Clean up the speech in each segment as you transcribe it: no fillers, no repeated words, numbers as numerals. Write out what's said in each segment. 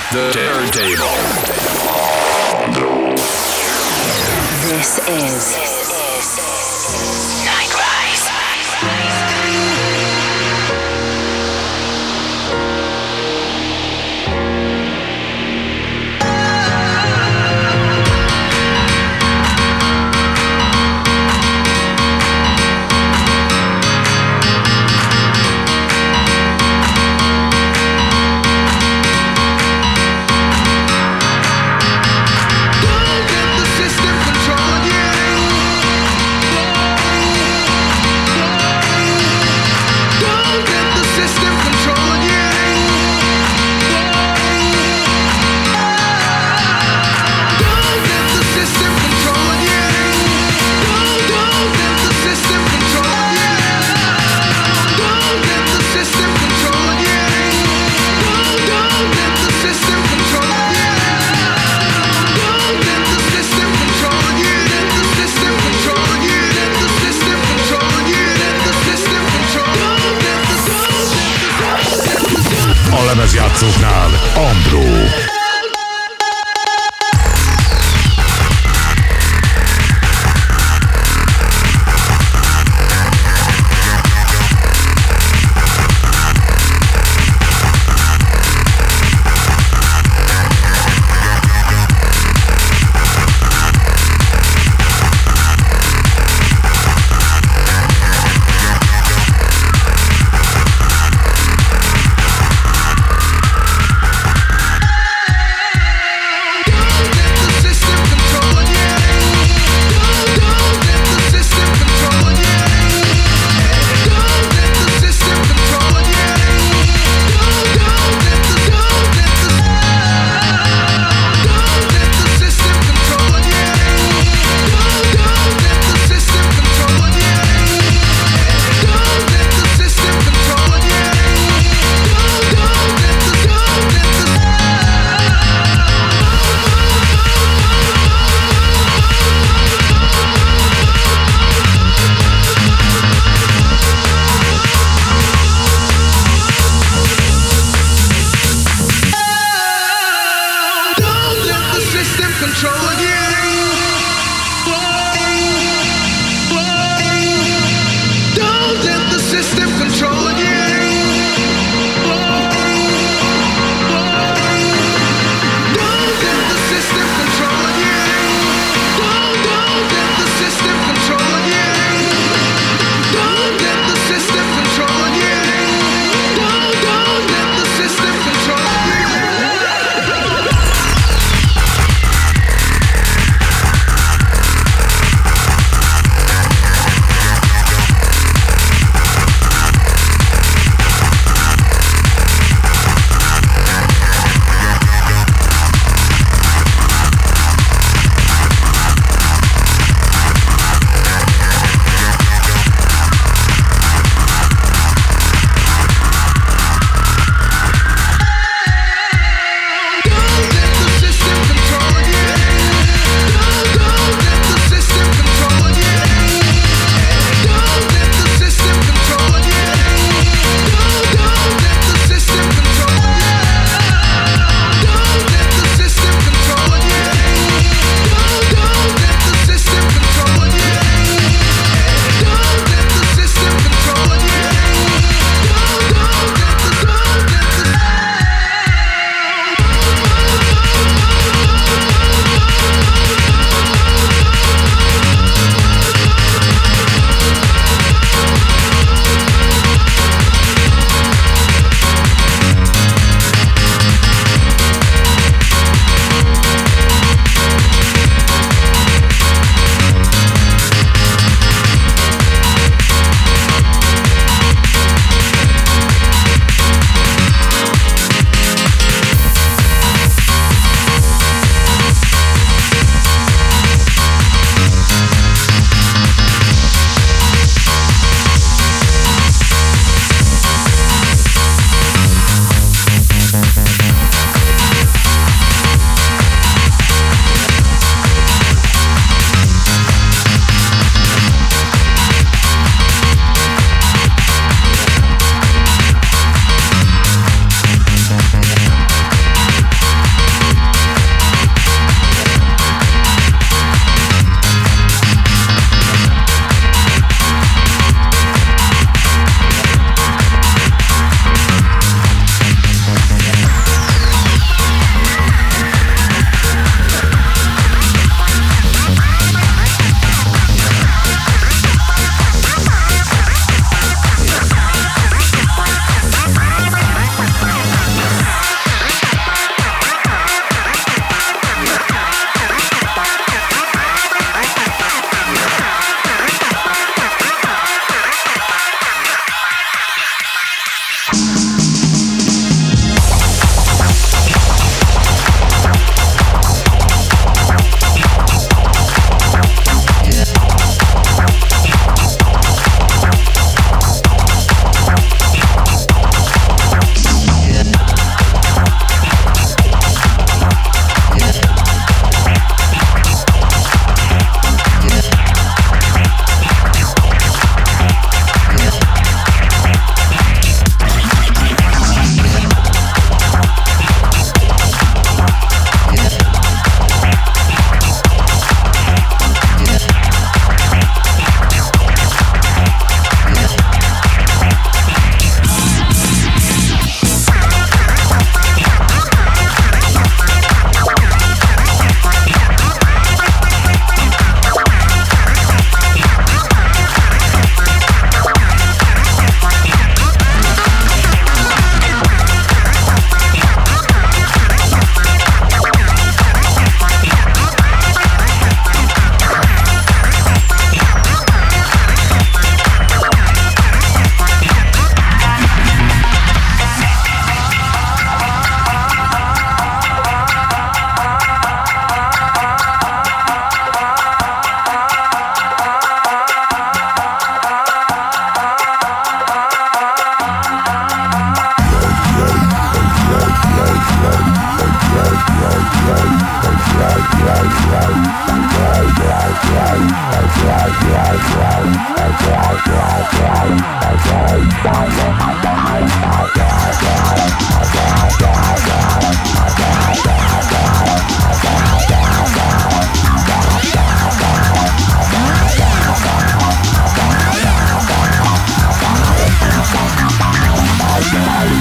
At the dinner table. This is Night Rise. A lemezjátszóknál Andró.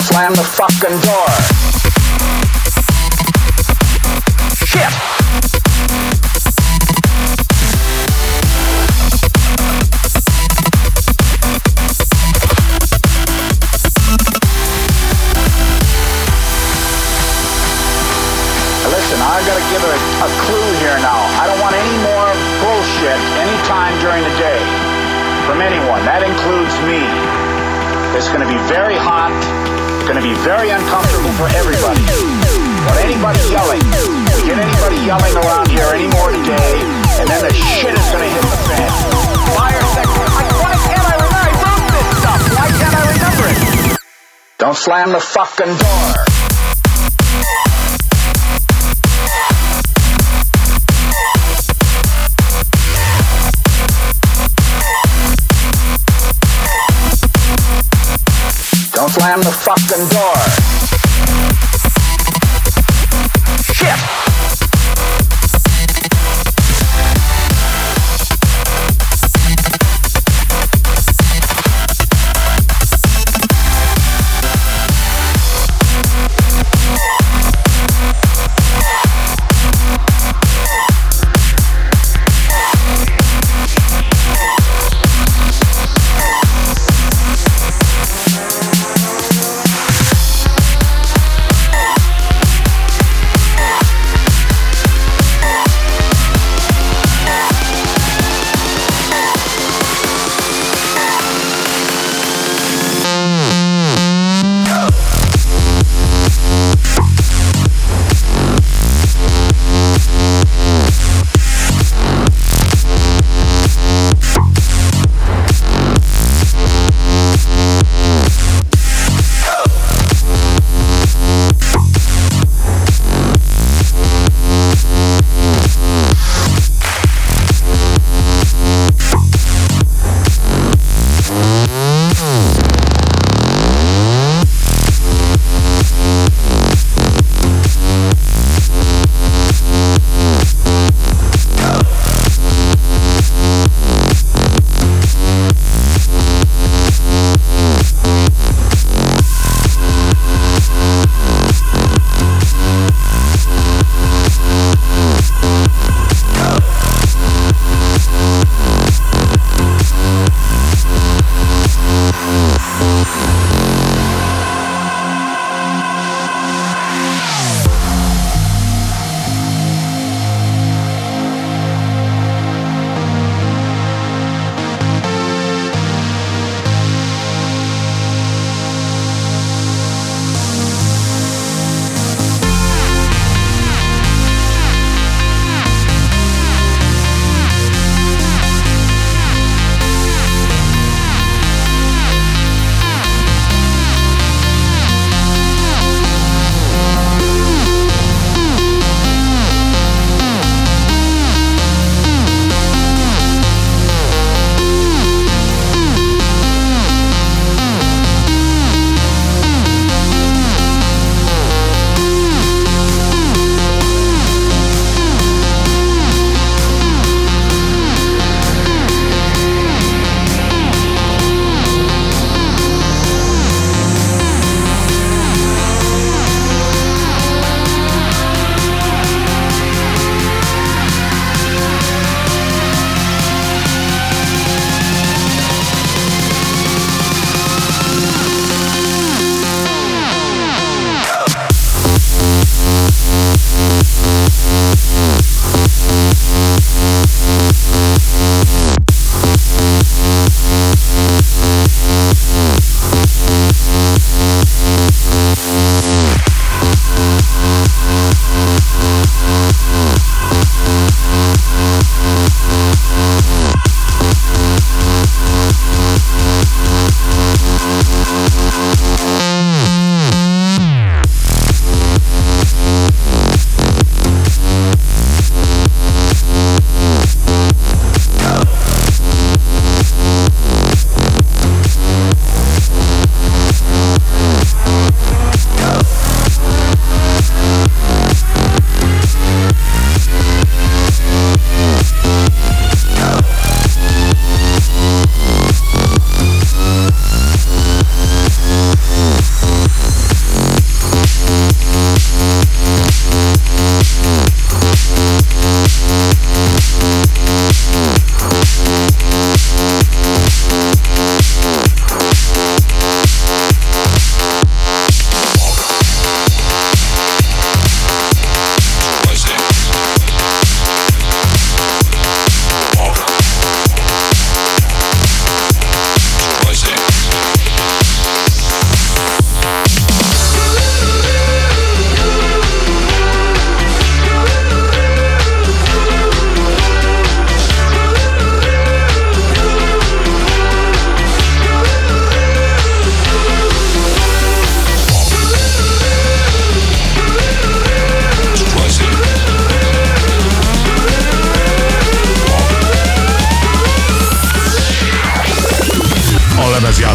Slam the fucking door. Shit. Listen, I gotta give a clue here now. I don't want any more bullshit anytime during the day from anyone. That includes me. It's gonna be very hot. It's going to be very uncomfortable for everybody. But anybody yelling, if you get anybody yelling around here anymore today, and then the shit is going to hit the fan. Fire section, like, why can't I remember? I wrote this stuff. Why can't I remember it? Don't slam the fucking door. Slam the fucking door. Shit.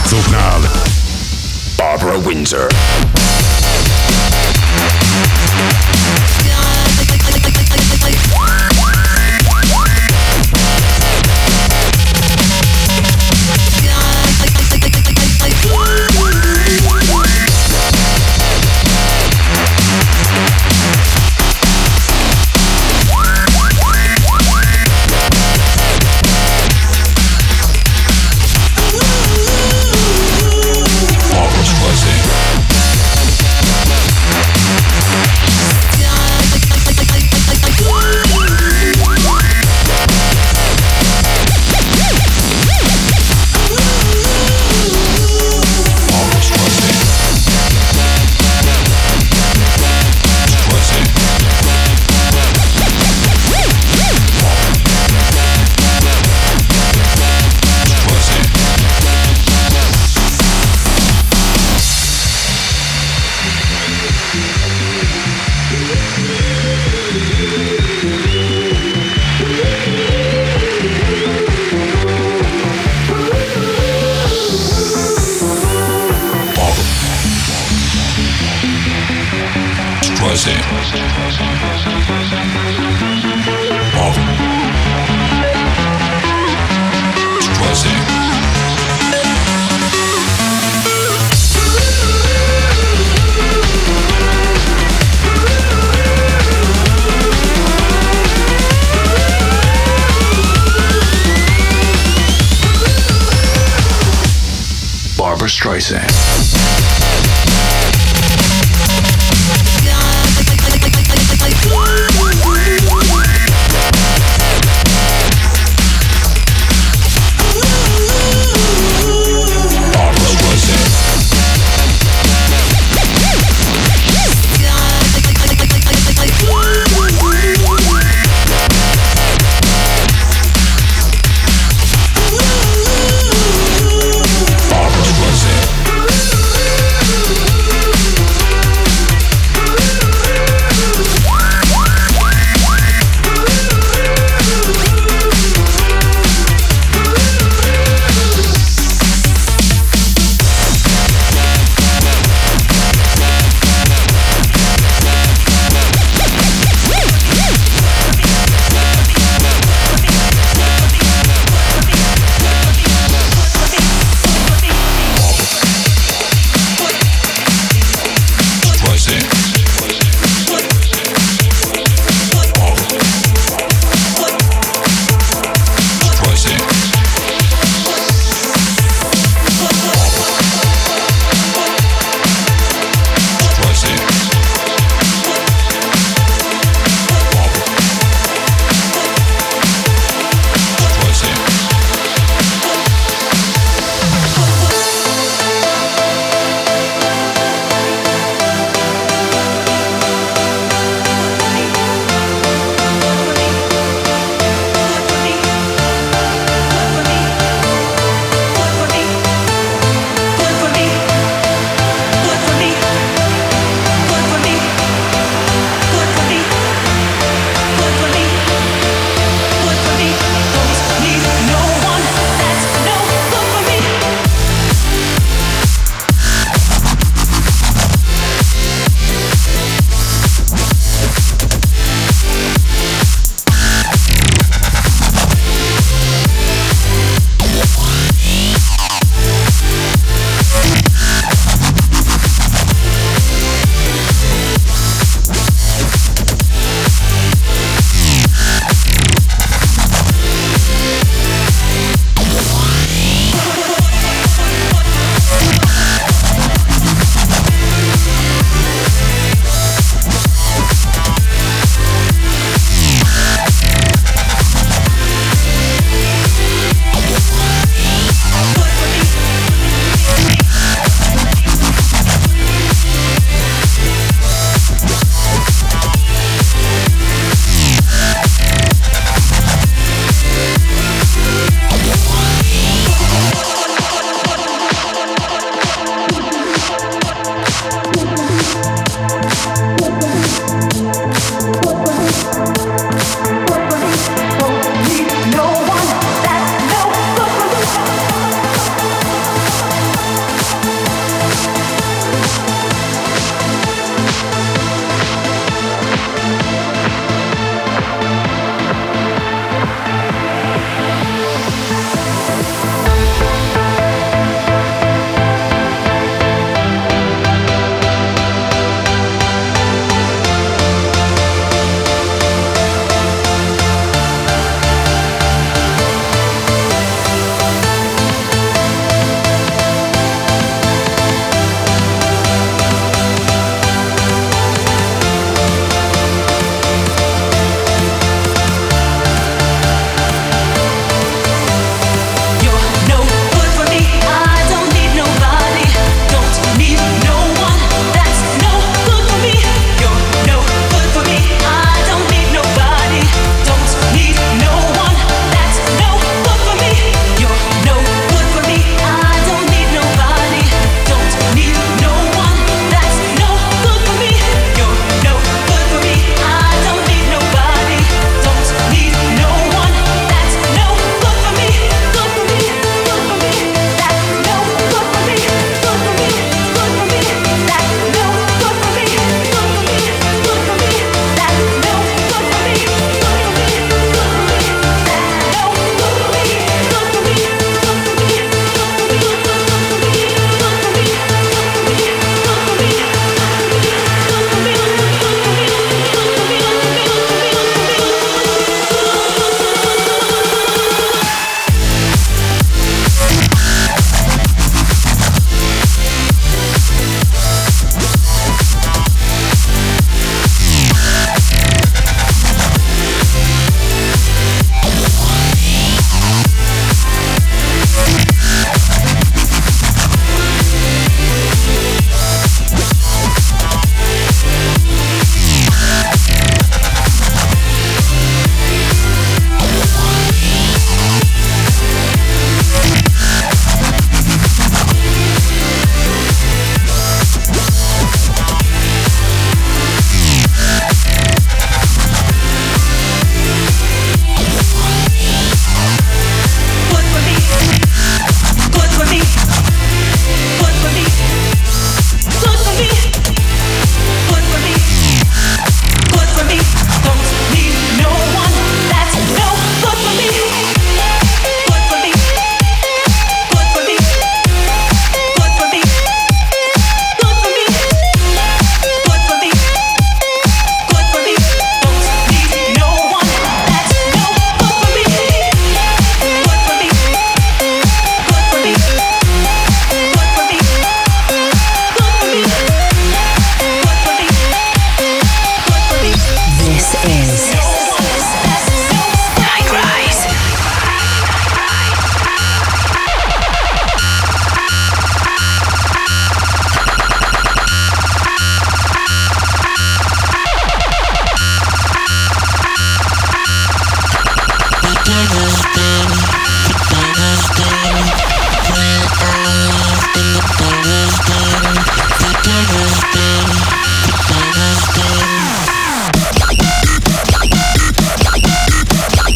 Zobnal, Barbara Windsor.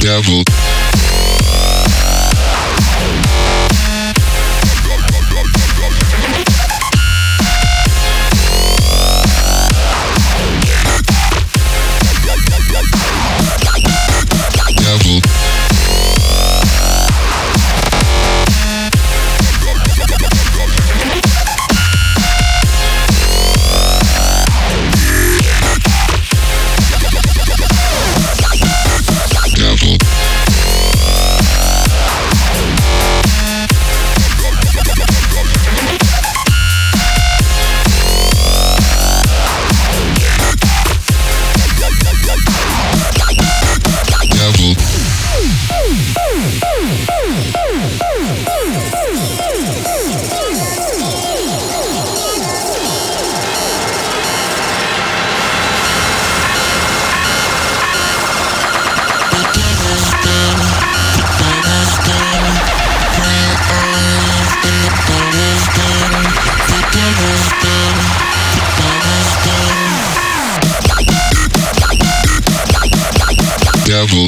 devil. Devil. Devil. Devil.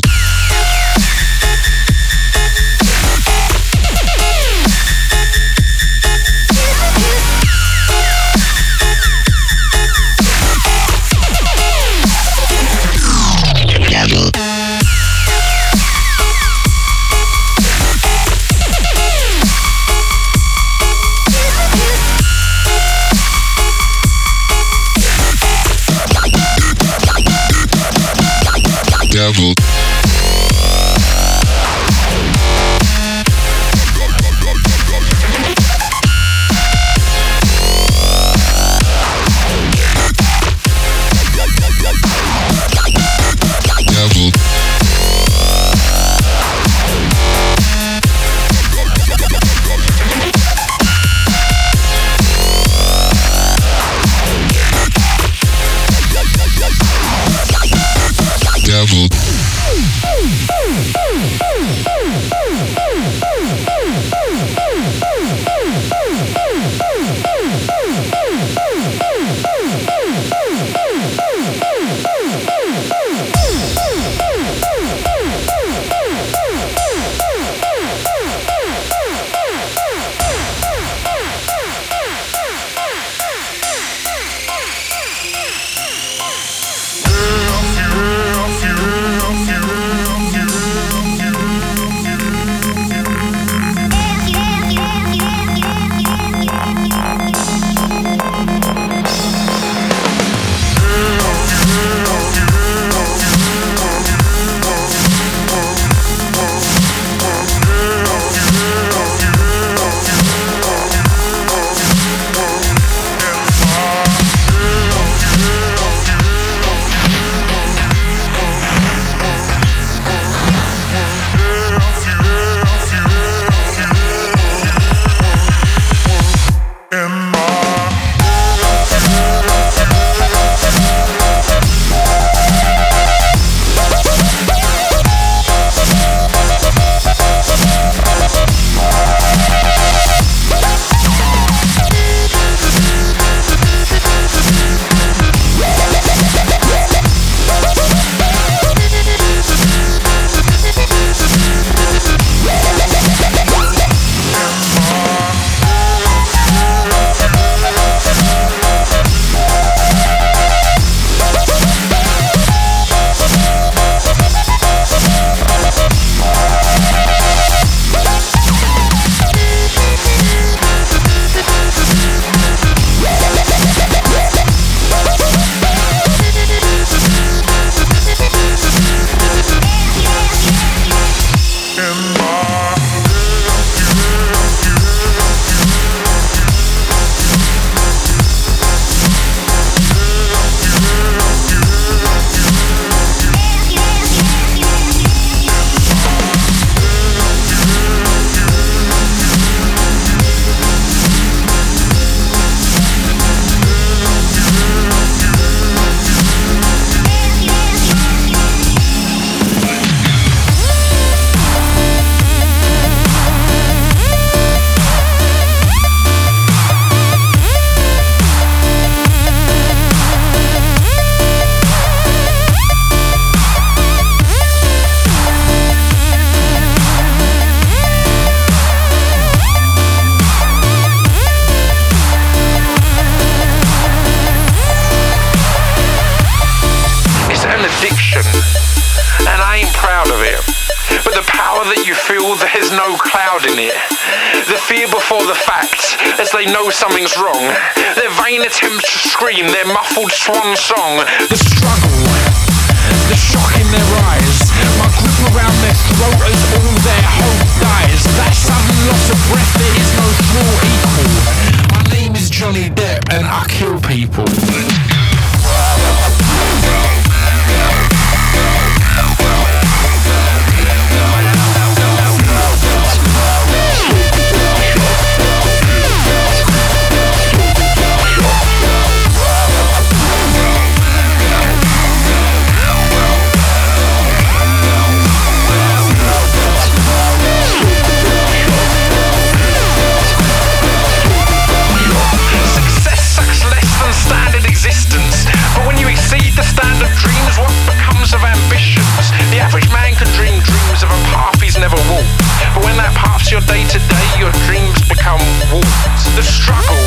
proud of it. But the power that you feel, there's no cloud in it. The fear before the facts, as they know something's wrong. Their vain attempts to scream, their muffled swan song. The struggle, the shock in their eyes. My grip around their throat as all their hope dies. That sudden loss of breath, there is no flaw equal. My name is Johnny Depp and I kill people. The struggle,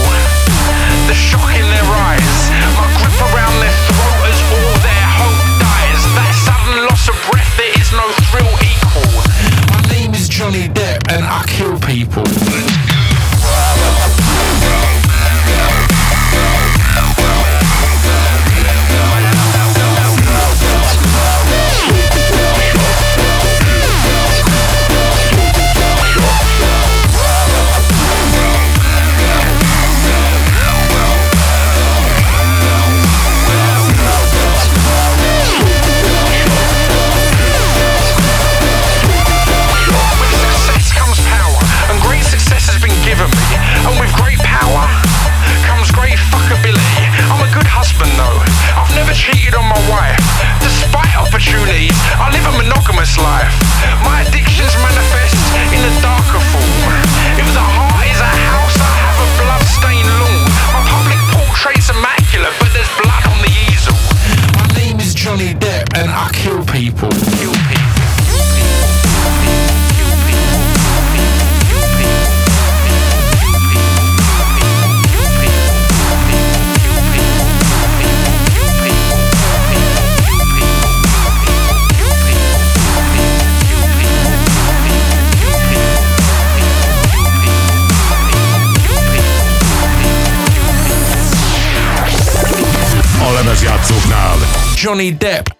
the shock in their eyes, my grip around their throat as all their hope dies. That sudden loss of breath, there is no thrill equal. My name is Johnny Depp and I kill people. Life. My addictions manifest in a darker form. If the heart is a house, I have a blood-stained lawn. My public portrait's immaculate, but there's blood on the easel. My name is Johnny Depp and I kill people. Kill people. Oleme z játszóknál Johnny Depp.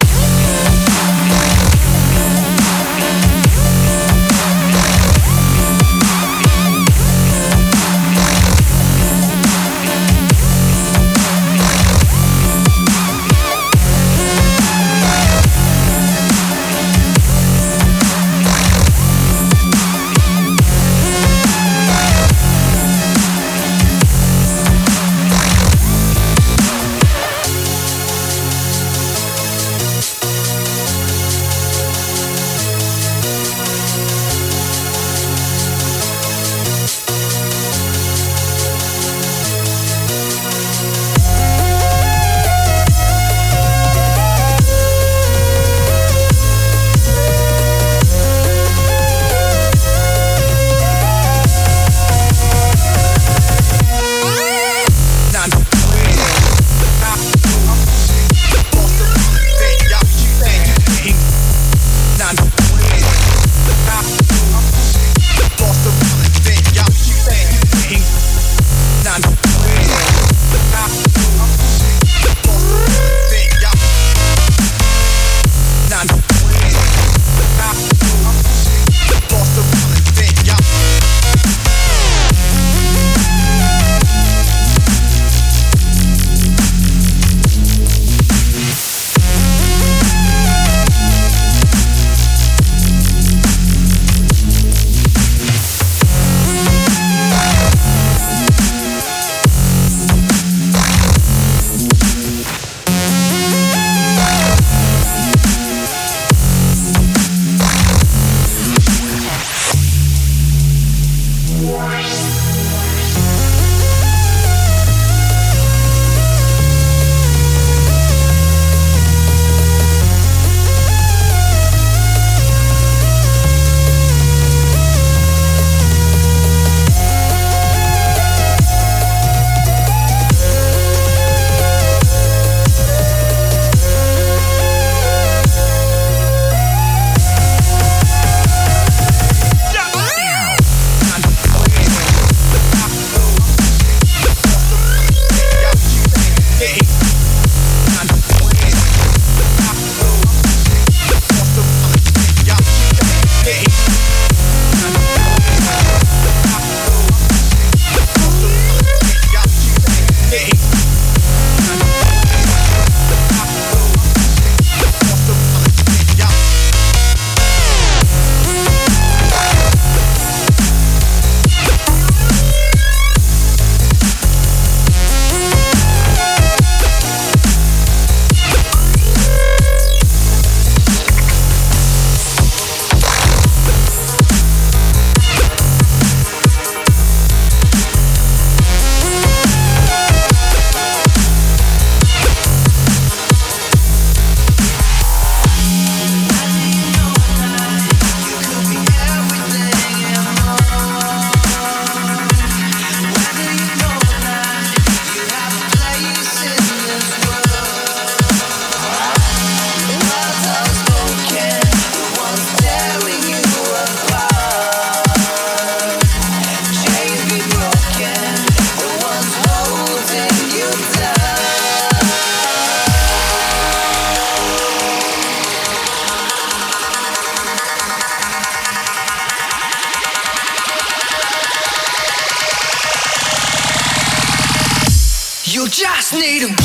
You just need a break.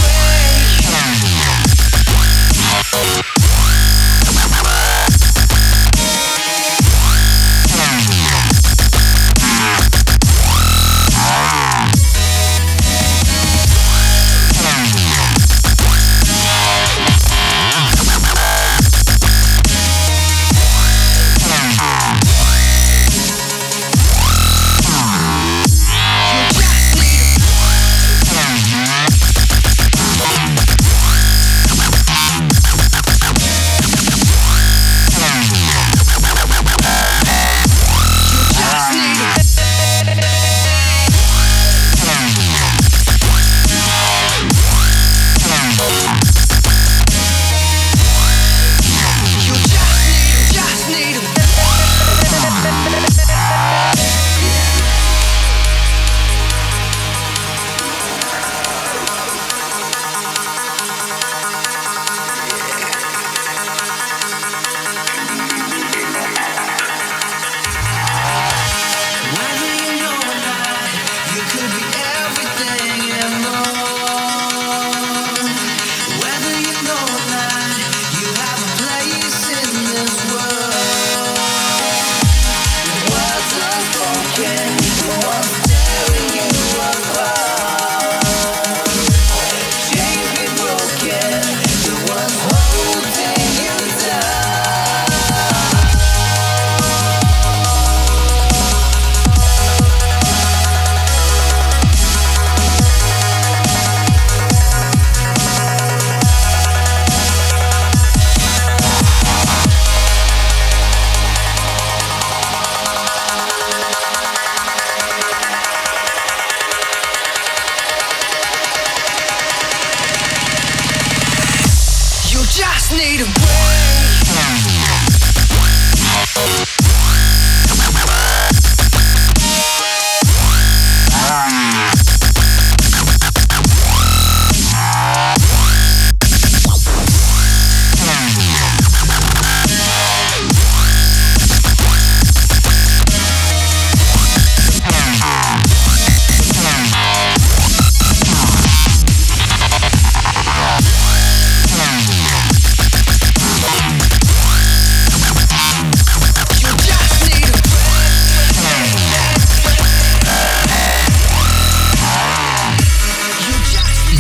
Just need a break.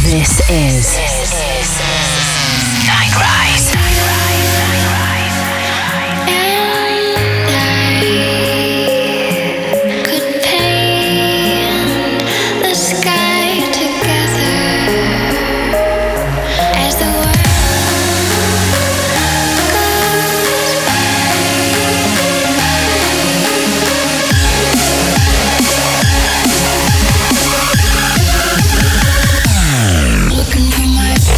This is Nightrise. And I could paint the sky together as the world goes by. Looking for my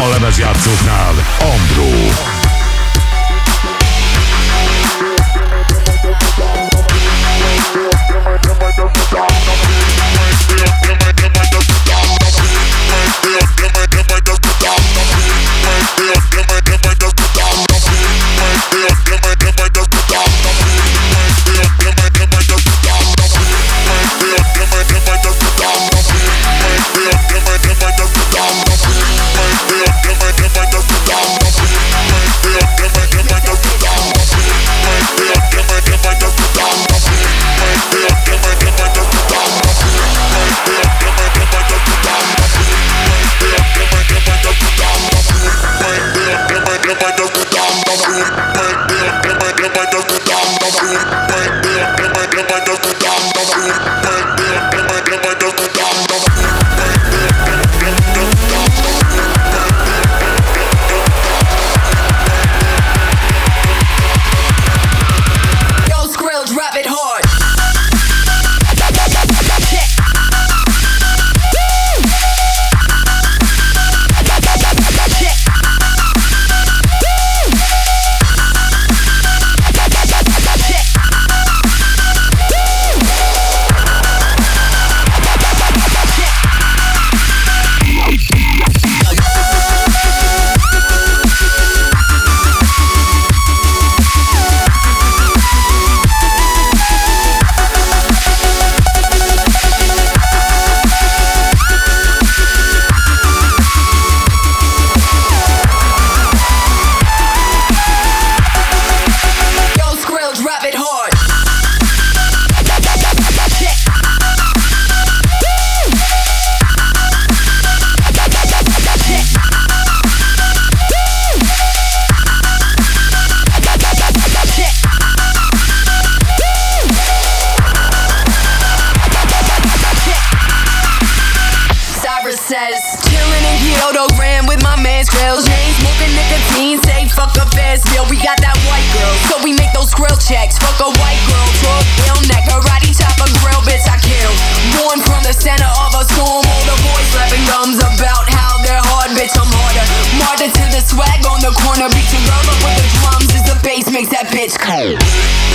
A lemezjátszóknál Andró. Swag on the corner, beat your girl up with the drums as the bass makes that bitch cold.